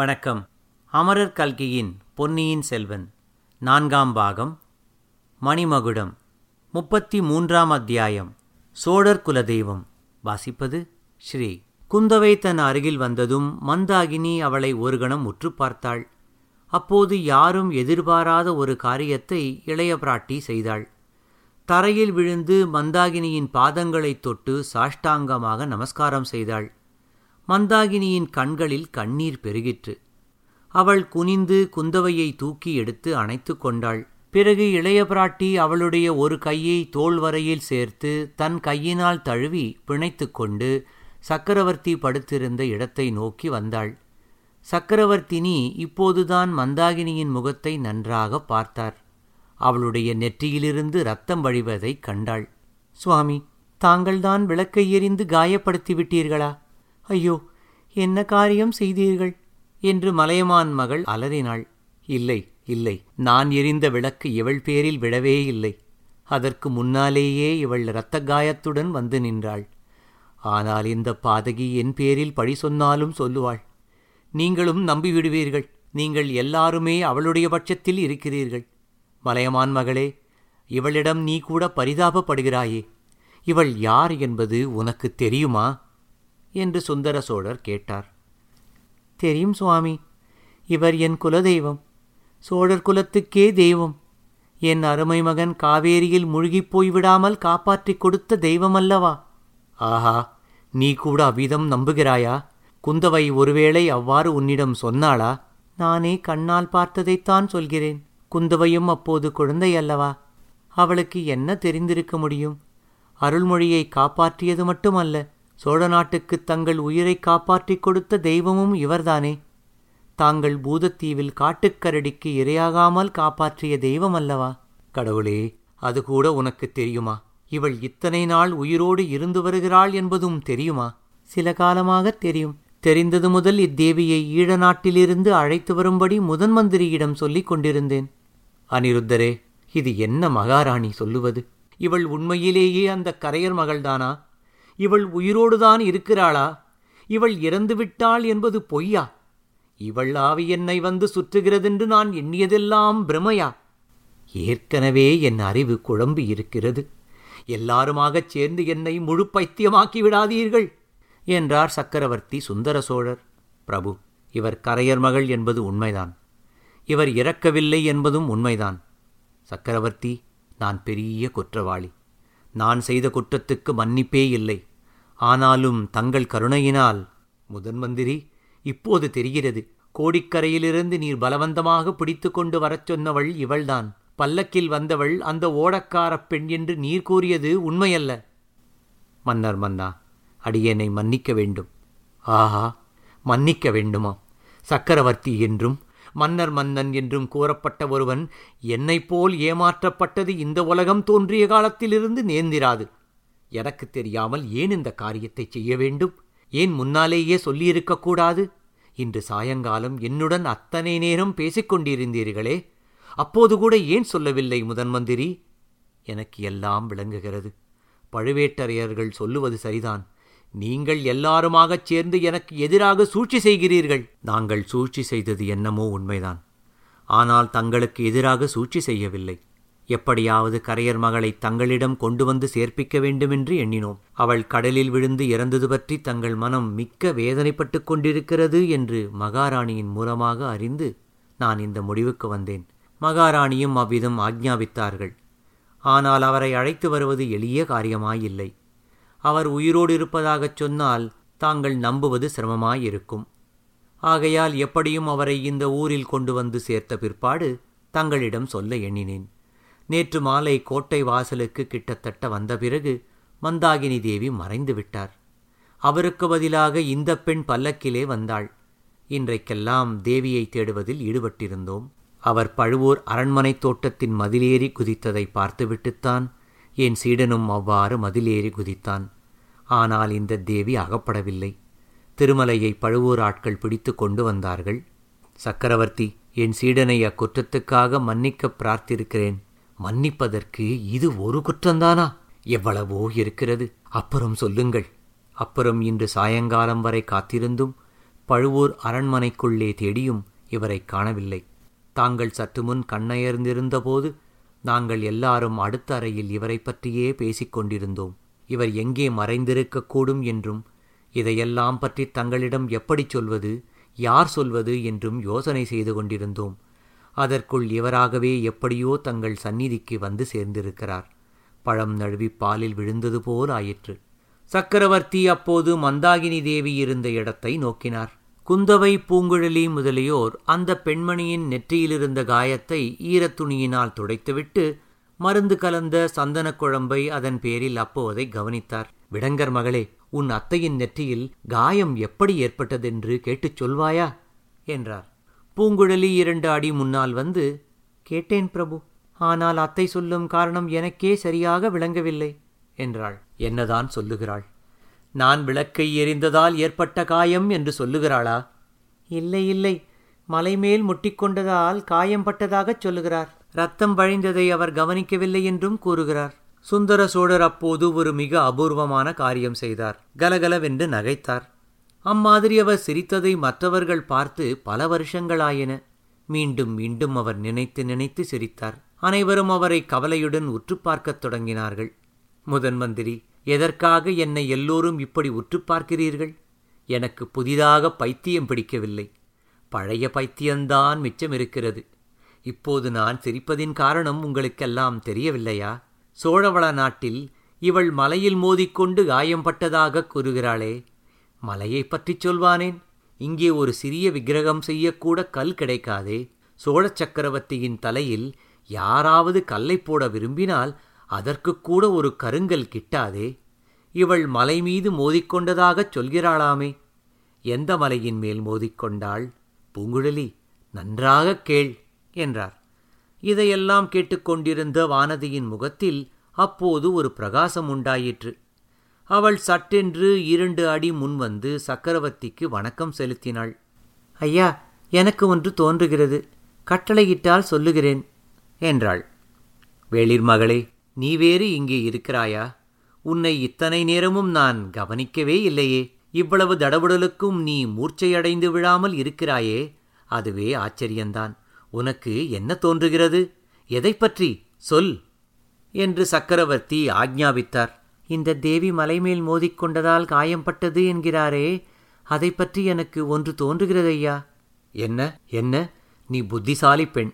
வணக்கம். அமரர் கல்கியின் பொன்னியின் செல்வன் 4ஆம் பாகம் மணிமகுடம் 33ஆம் அத்தியாயம் சோழர் குலதெய்வம். வாசிப்பது ஸ்ரீ. குந்தவை தன் அருகில் வந்ததும் மந்தாகினி அவளை ஒரு கணம் உற்று பார்த்தாள். அப்போது யாரும் எதிர்பாராத ஒரு காரியத்தை இளைய பிராட்டி செய்தாள். தரையில் விழுந்து மந்தாகினியின் பாதங்களை தொட்டு சாஷ்டாங்கமாக நமஸ்காரம் செய்தாள். மந்தாகினியின் கண்களில் கண்ணீர் பெருகிற்று. அவள் குனிந்து குந்தவையை தூக்கி எடுத்து அணைத்து கொண்டாள். பிறகு இளைய பிராட்டி அவளுடைய ஒரு கையை தோள்வரையில் சேர்த்து தன் கையினால் தழுவி பிணைத்து கொண்டு சக்கரவர்த்தி படுத்திருந்த இடத்தை நோக்கி வந்தாள். சக்கரவர்த்தினி இப்போதுதான் மந்தாகினியின் முகத்தை நன்றாக பார்த்தார். அவளுடைய நெற்றியிலிருந்து இரத்தம் வழிவதைக் கண்டாள். சுவாமி, தாங்கள்தான் விளக்கை எறிந்து காயப்படுத்திவிட்டீர்களா? ஐயோ, என்ன காரியம் செய்தீர்கள் என்று மலையமான் மகள் அலறினாள். இல்லை இல்லை, நான் எறிந்த விளக்கு இவள் பேரில் விழவே இல்லை. அதற்கு முன்னாலேயே இவள் இரத்த காயத்துடன் வந்து நின்றாள். ஆனால் இந்த பாதகி என் பேரில் பழி சொன்னாலும் சொல்லுவாள். நீங்களும் நம்பிவிடுவீர்கள். நீங்கள் எல்லாருமே அவளுடைய பட்சத்தில் இருக்கிறீர்கள். மலையமான் மகளே, இவளிடம் நீ கூட பரிதாபப்படுகிறாயே. இவள் யார் என்பது உனக்கு தெரியுமா என்று சுந்தர சோழர் கேட்டார். தெரியும் சுவாமி, இவர் என் குலதெய்வம், சோழர் குலத்துக்கே தெய்வம். என் அருமை மகன் காவேரியில் மூழ்கிப் போய்விடாமல் காப்பாற்றி கொடுத்த தெய்வமல்லவா? ஆஹா, நீ கூட அவ்விதம் நம்புகிறாயா? குந்தவை ஒருவேளை அவ்வாறு உன்னிடம் சொன்னாளா? நானே கண்ணால் பார்த்ததைத்தான் சொல்கிறேன். குந்தவையும் அப்போது குழந்தையல்லவா? அவளுக்கு என்ன தெரிந்திருக்க முடியும்? அருள்மொழியை காப்பாற்றியது மட்டுமல்ல, சோழ நாட்டுக்கு தங்கள் உயிரை காப்பாற்றி கொடுத்த தெய்வமும் இவர்தானே. தாங்கள் பூதத்தீவில் காட்டுக்கரடிக்கு இரையாகாமல் காப்பாற்றிய தெய்வம் அல்லவா? கடவுளே, அது கூட உனக்கு தெரியுமா? இவள் இத்தனை நாள் உயிரோடு இருந்து வருகிறாள் என்பதும் தெரியுமா? சில காலமாக தெரியும். தெரிந்தது முதல் இத்தேவியை ஈழ நாட்டிலிருந்து அழைத்து வரும்படி முதன் மந்திரியிடம் சொல்லிக் கொண்டிருந்தேன். அனிருத்தரே, இது என்ன மகாராணி சொல்லுவது? இவள் உண்மையிலேயே அந்த கரையர் மகள்தானா? இவள் உயிரோடுதான் இருக்கிறாளா? இவள் இறந்துவிட்டாள் என்பது பொய்யா? இவள் ஆவி என்னை வந்து சுற்றுகிறதென்று நான் எண்ணியதெல்லாம் பிரமையா? ஏற்கனவே என் அறிவு குழம்பி இருக்கிறது. எல்லாருமாகச் சேர்ந்து என்னை முழு பைத்தியமாக்கி விடாதீர்கள் என்றார் சக்கரவர்த்தி சுந்தர சோழர். பிரபு, இவர் கரையர் மகள் என்பது உண்மைதான். இவர் இறக்கவில்லை என்பதும் உண்மைதான். சக்கரவர்த்தி, நான் பெரிய குற்றவாளி. நான் செய்த குற்றத்துக்கு மன்னிப்பே இல்லை. ஆனாலும் தங்கள் கருணையினால் முதன் மந்திரி, இப்போது தெரிகிறது, கோடிக்கரையிலிருந்து நீர் பலவந்தமாக பிடித்து கொண்டு வரச் சொன்னவள் இவள்தான். பல்லக்கில் வந்தவள் அந்த ஓடக்கார பெண் என்று நீர் கூறியது உண்மையல்ல. மன்னர் மன்னா, அடியேனை மன்னிக்க வேண்டும். ஆஹா, மன்னிக்க வேண்டுமா? சக்கரவர்த்தி என்றும் மன்னர் மன்னன் என்றும் கூறப்பட்ட ஒருவன் என்னைப்போல் ஏமாற்றப்பட்டது இந்த உலகம் தோன்றிய காலத்திலிருந்து நேர்ந்திராது. எனக்கு தெரியாமல் ஏன் இந்த காரியத்தை செய்ய வேண்டும்? ஏன் முன்னாலேயே சொல்லியிருக்கக்கூடாது? இன்று சாயங்காலம் என்னுடன் அத்தனை நேரம் பேசிக்கொண்டிருந்தீர்களே, அப்போது கூட ஏன் சொல்லவில்லை முதன் மந்திரி? எனக்கு எல்லாம் விளங்குகிறது. பழுவேட்டரையர்கள் சொல்லுவது சரிதான். நீங்கள் எல்லாருமாகச் சேர்ந்து எனக்கு எதிராக சூழ்ச்சி செய்கிறீர்கள். நாங்கள் சூழ்ச்சி செய்தது என்னமோ உண்மைதான். ஆனால் தங்களுக்கு எதிராக சூழ்ச்சி செய்யவில்லை. எப்படியாவது கரையர் மகளை தங்களிடம் கொண்டு வந்து சேர்ப்பிக்க வேண்டுமென்று எண்ணினோம். அவள் கடலில் விழுந்து இறந்தது பற்றி தங்கள் மனம் மிக்க வேதனைப்பட்டு கொண்டிருக்கிறது என்று மகாராணியின் மூலமாக அறிந்து நான் இந்த முடிவுக்கு வந்தேன். மகாராணியும் அவ்விதம் ஆக்ஞாபித்தார்கள். ஆனால் அவரை அழைத்து வருவது எளிய காரியமாயில்லை. அவர் உயிரோடு இருப்பதாகச் சொன்னால் தாங்கள் நம்புவது சிரமமாயிருக்கும். ஆகையால் எப்படியும் அவரை இந்த ஊரில் கொண்டு வந்து சேர்த்த பிற்பாடு தங்களிடம் சொல்ல எண்ணினேன். நேற்று மாலை கோட்டை வாசலுக்கு கிட்டத்தட்ட வந்த பிறகு மந்தாகினி தேவி மறைந்து விட்டார். அவருக்கு பதிலாக இந்த பெண் பல்லக்கிலே வந்தாள். இன்றைக்கெல்லாம் தேவியை தேடுவதில் ஈடுபட்டிருந்தோம். அவர் பழுவூர் அரண்மனை தோட்டத்தின் மதிலேறி குதித்ததை பார்த்துவிட்டுத்தான் என் சீடனும் அவ்வாறு மதிலேறி குதித்தான். ஆனால் இந்த தேவி அகப்படவில்லை. திருமலையை பழுவூர் ஆட்கள் பிடித்து கொண்டு வந்தார்கள். சக்கரவர்த்தி, என் சீடனை அக்குற்றத்துக்காக மன்னிக்க பிரார்த்திருக்கிறேன். மன்னிப்பதற்கு இது ஒரு குற்றந்தானா? எவ்வளவோ இருக்கிறது. அப்புறம் சொல்லுங்கள். அப்புறம் இன்று சாயங்காலம் வரை காத்திருந்தும் பழுவூர் அரண்மனைக்குள்ளே தேடியும் இவரை காணவில்லை. தாங்கள் சற்று முன் கண்ணயர்ந்திருந்தபோது நாங்கள் எல்லாரும் அடுத்த அறையில் இவரை பற்றியே பேசிக்கொண்டிருந்தோம். இவர் எங்கே மறைந்திருக்கக்கூடும் என்றும் இதையெல்லாம் பற்றி தங்களிடம் எப்படி சொல்வது, யார் சொல்வது என்றும் யோசனை செய்து கொண்டிருந்தோம். அதற்குள் இவராகவே எப்படியோ தங்கள் சந்நிதிக்கு வந்து சேர்ந்திருக்கிறார். பழம் நழுவி பாலில் விழுந்தது போல் ஆயிற்று. சக்கரவர்த்தி அப்போது மந்தாகினி தேவி இருந்த இடத்தை நோக்கினார். குந்தவை, பூங்குழலி முதலியோர் அந்த பெண்மணியின் நெற்றியிலிருந்த காயத்தை ஈரத்துணியினால் துடைத்துவிட்டு மருந்து கலந்த சந்தனக் குழம்பை அதன் பேரில் அப்போதை கவனித்தார். விடங்கர் மகளே, உன் அத்தையின் நெற்றியில் காயம் எப்படி ஏற்பட்டதென்று கேட்டுச் சொல்வாயா என்றார். பூங்குழலி 2 அடி முன்னால் வந்து, கேட்டேன் பிரபு, ஆனால் அத்தை சொல்லும் காரணம் எனக்கே சரியாக விளங்கவில்லை என்றாள். என்னதான் சொல்லுகிறாள்? நான் விளக்கை எறிந்ததால் ஏற்பட்ட காயம் என்று சொல்லுகிறாளா? இல்லை இல்லை, மலைமேல் முட்டிக்கொண்டதால் காயம்பட்டதாகச் சொல்லுகிறார். ரத்தம் வழிந்ததை அவர் கவனிக்கவில்லை என்றும் கூறுகிறார். சுந்தர சோழர் அப்போது ஒரு மிக அபூர்வமான காரியம் செய்தார். கலகலவென்று நகைத்தார். அம்மாதிரி அவர் சிரித்ததை மற்றவர்கள் பார்த்து பல வருஷங்களாயின. மீண்டும் மீண்டும் அவர் நினைத்து நினைத்து சிரித்தார். அனைவரும் அவரை கவலையுடன் உற்று பார்க்கத் தொடங்கினார்கள். முதன் மந்திரி, எதற்காக என்னை எல்லோரும் இப்படி உற்று பார்க்கிறீர்கள்? எனக்கு புதிதாக பைத்தியம் பிடிக்கவில்லை, பழைய பைத்தியம்தான் மிச்சம் இருக்கிறது. இப்போது நான் சிரிப்பதின் காரணம் உங்களுக்கெல்லாம் தெரியவில்லையா? சோழவள நாட்டில் இவள் மலையில் மோதிக்கொண்டு காயம்பட்டதாக கூறுகிறாளே, மலையை பற்றி சொல்வானேன்? இங்கே ஒரு சிறிய விக்கிரகம் செய்யக்கூட கல் கிடைக்காதே. சோழ சக்கரவர்த்தியின் தலையில் யாராவது கல்லை போட விரும்பினால் அதற்கு கூட ஒரு கருங்கல் கிட்டாதே. இவள் மலை மீது மோதிக்கொண்டதாகச் சொல்கிறாளாமே, எந்த மலையின் மேல் மோதிக்கொண்டாள்? பூங்குழலி, நன்றாக கேள் என்றார். இதையெல்லாம் கேட்டுக்கொண்டிருந்த வானதியின் முகத்தில் அப்போது ஒரு பிரகாசம் உண்டாயிற்று. அவள் சட்டென்று 2 அடி முன்வந்து சக்கரவர்த்திக்கு வணக்கம் செலுத்தினாள். ஐயா, எனக்கு ஒன்று தோன்றுகிறது, கட்டளையிட்டால் சொல்லுகிறேன் என்றாள். வேளிர் மகளே, நீ வேறு இங்கே இருக்கிறாயா? உன்னை இத்தனை நேரமும் நான் கவனிக்கவே இல்லையே. இவ்வளவு தடபுடலுக்கும் நீ மூர்ச்சையடைந்து விழாமல் இருக்கிறாயே, அதுவே ஆச்சரியந்தான். உனக்கு என்ன தோன்றுகிறது? எதை பற்றி சொல் என்று சக்கரவர்த்தி ஆக்ஞாபித்தார். இந்த தேவி மலைமேல் மோதிக்கொண்டதால் காயம்பட்டது என்கிறாரே, அதை பற்றி எனக்கு ஒன்று தோன்றுகிறதையா. என்ன என்ன, நீ புத்திசாலி பெண்,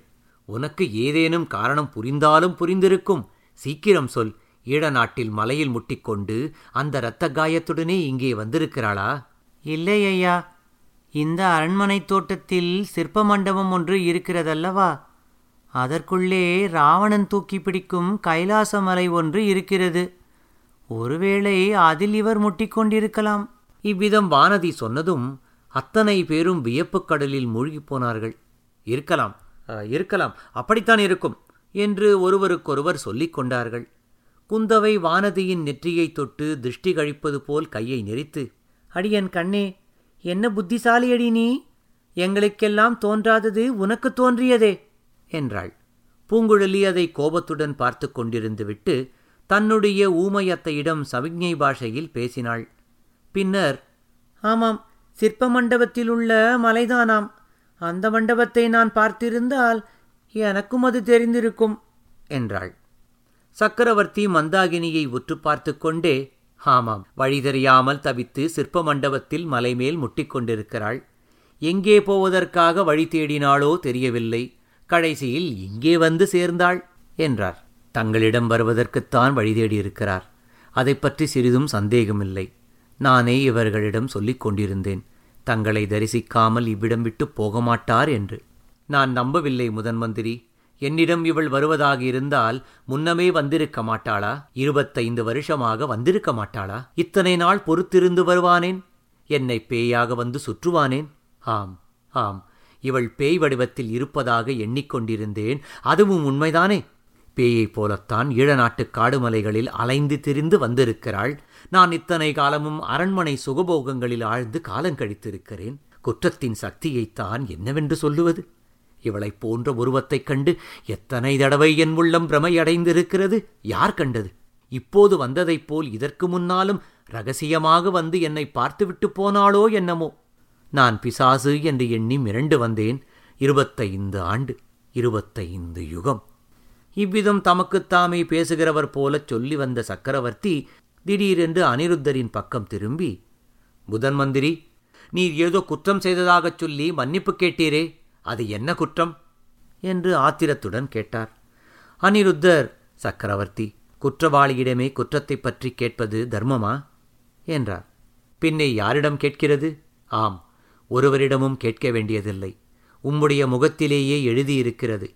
உனக்கு ஏதேனும் காரணம் புரிந்தாலும் புரிந்திருக்கும். சீக்கிரம் சொல். ஈழ நாட்டில் மலையில் முட்டிக்கொண்டு அந்த இரத்த காயத்துடனே இங்கே வந்திருக்கிறாளா? இல்லை ஐயா, இந்த அரண்மனை தோட்டத்தில் சிற்ப மண்டபம் ஒன்று இருக்கிறதல்லவா, அதற்குள்ளே ராவணன் தூக்கி பிடிக்கும் கைலாச மலை ஒன்று இருக்கிறது. ஒருவேளை அதில் இவர் முட்டிக்கொண்டிருக்கலாம். இவ்விதம் வானதி சொன்னதும் அத்தனை பேரும் வியப்புக் கடலில் மூழ்கி போனார்கள். இருக்கலாம் இருக்கலாம், அப்படித்தான் இருக்கும் என்று ஒருவருக்கொருவர் சொல்லிக் கொண்டார்கள். குந்தவை வானதியின் நெற்றியை தொட்டு திருஷ்டி கழிப்பது போல் கையை நெறித்து, அடியன் கண்ணே, என்ன புத்திசாலியடி நீ, எங்களுக்கெல்லாம் தோன்றாதது உனக்கு தோன்றியதே என்றாள். பூங்குழலி அதை கோபத்துடன் பார்த்து கொண்டிருந்துவிட்டு தன்னுடைய ஊமையத்தையிடம் சமிக்ஞை பாஷையில் பேசினாள். பின்னர், ஆமாம், சிற்ப மண்டபத்தில் உள்ள மலைதானாம். அந்த மண்டபத்தை நான் பார்த்திருந்தால் எனக்கும் அது தெரிந்திருக்கும் என்றாள். சக்கரவர்த்தி மந்தாகினியை உற்று பார்த்து கொண்டே, ஆமாம், வழி தெரியாமல் தவித்து சிற்ப மண்டபத்தில் மலைமேல் முட்டிக்கொண்டிருக்கிறாள். எங்கே போவதற்காக வழி தேடினாளோ தெரியவில்லை, கடைசியில் இங்கே வந்து சேர்ந்தாள் என்றார். தங்களிடம் வருவதற்குத்தான் வழி தேடியிருக்கிறார், அதை பற்றி சிறிதும் சந்தேகமில்லை. நானே இவர்களிடம் சொல்லிக் கொண்டிருந்தேன், தங்களை தரிசிக்காமல் இவ்விடம் விட்டு போக மாட்டார் என்று. நான் நம்பவில்லை முதன் மந்திரி, என்னிடம் இவள் வருவதாக இருந்தால் முன்னமே வந்திருக்க மாட்டாளா? 25 வருஷமாக வந்திருக்க மாட்டாளா? இத்தனை நாள் பொறுத்திருந்து வருவானேன்? என்னை பேயாக வந்து சுற்றுவானேன்? ஆம் ஆம், இவள் பேய் வடிவத்தில் இருப்பதாக எண்ணிக்கொண்டிருந்தேன், அதுவும் உண்மைதானே. பேயைப் போலத்தான் ஈழ நாட்டு காடுமலைகளில் அலைந்து திரிந்து வந்திருக்கிறாள். நான் இத்தனை காலமும் அரண்மனை சுகபோகங்களில் ஆழ்ந்து காலங்கழித்திருக்கிறேன். குற்றத்தின் சக்தியைத்தான் என்னவென்று சொல்லுவது? இவளைப் போன்ற உருவத்தைக் கண்டு எத்தனை தடவை என் உள்ளம் பிரமையடைந்திருக்கிறது, யார் கண்டது? இப்போது வந்ததைப் போல் இதற்கு முன்னாலும் ரகசியமாக வந்து என்னை பார்த்துவிட்டு போனாளோ என்னமோ. நான் பிசாசு என்று எண்ணி மிரண்டு வந்தேன். 25 ஆண்டு, 25 யுகம். இவ்விதம் தமக்குத்தாமே பேசுகிறவர் போலச் சொல்லி வந்த சக்கரவர்த்தி திடீரென்று அனிருத்தரின் பக்கம் திரும்பி, புதன் மந்திரி, நீர் ஏதோ குற்றம் செய்ததாகச் சொல்லி மன்னிப்பு கேட்டீரே, அது என்ன குற்றம் என்று ஆத்திரத்துடன் கேட்டார். அனிருத்தர், சக்கரவர்த்தி, குற்றவாளியிடமே குற்றத்தை பற்றி கேட்பது தர்மமா என்றார். பின்னே யாரிடம் கேட்கிறது? ஆம், ஒருவரிடமும் கேட்க வேண்டியதில்லை. உம்முடைய முகத்திலேயே எழுதியிருக்கிறது.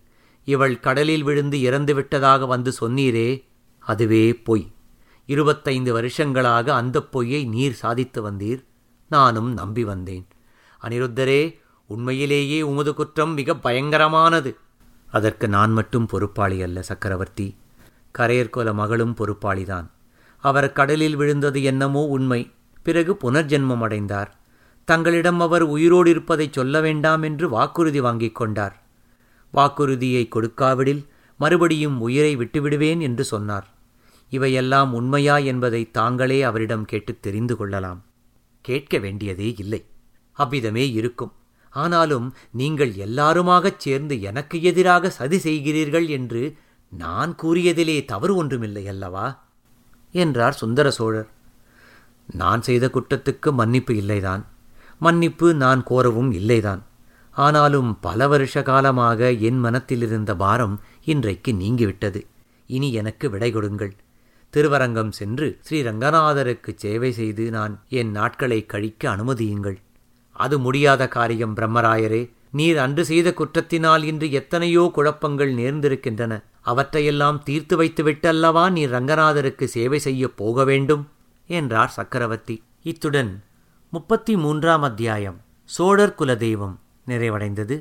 இவள் கடலில் விழுந்து இறந்துவிட்டதாக வந்து சொன்னீரே, அதுவே பொய். 25 வருஷங்களாக அந்த பொய்யை நீர் சாதித்து வந்தீர். நானும் நம்பி வந்தேன். அனிருத்தரே, உண்மையிலேயே உமது குற்றம் மிக பயங்கரமானது. அதற்கு நான் மட்டும் பொறுப்பாளி அல்ல சக்கரவர்த்தி, கரையர் குல மகளும் பொறுப்பாளிதான். அவர் கடலில் விழுந்தது என்னமோ உண்மை. பிறகு புனர்ஜென்மம் அடைந்தார். தங்களிடம் அவர் உயிரோடு இருப்பதை சொல்ல வேண்டாம் என்று வாக்குறுதி வாங்கிக் கொண்டார். வாக்குறுதியை கொடுக்காவிடில் மறுபடியும் உயிரை விட்டுவிடுவேன் என்று சொன்னார். இவையெல்லாம் உண்மையா என்பதை தாங்களே அவரிடம் கேட்டு தெரிந்து கொள்ளலாம். கேட்க வேண்டியதே இல்லை, அவ்விதமே இருக்கும். ஆனாலும் நீங்கள் எல்லாருமாகச் சேர்ந்து எனக்கு எதிராக சதி செய்கிறீர்கள் என்று நான் கூறியதிலே தவறு ஒன்றுமில்லை அல்லவா என்றார் சுந்தர சோழர். நான் செய்த குற்றத்துக்கு மன்னிப்பு இல்லைதான், மன்னிப்பு நான் கோரவும் இல்லைதான். ஆனாலும் பல வருஷ காலமாக என் மனத்திலிருந்த பாரம் இன்றைக்கு நீங்கிவிட்டது. இனி எனக்கு விடை கொடுங்கள். திருவரங்கம் சென்று ஸ்ரீரங்கநாதருக்கு சேவை செய்து நான் என் நாட்களை கழிக்க அனுமதியுங்கள். அது முடியாத காரியம் பிரம்மராயரே. நீர் அன்று செய்த குற்றத்தினால் இன்று எத்தனையோ குழப்பங்கள் நேர்ந்திருக்கின்றன. அவற்றையெல்லாம் தீர்த்து வைத்துவிட்டல்லவா நீர் ரங்கநாதருக்கு சேவை செய்யப் போக வேண்டும் என்றார் சக்கரவர்த்தி. இத்துடன் 33ஆம் அத்தியாயம் சோழர் குலதெய்வம் நிறைவடைந்தது.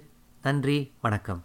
நன்றி, வணக்கம்.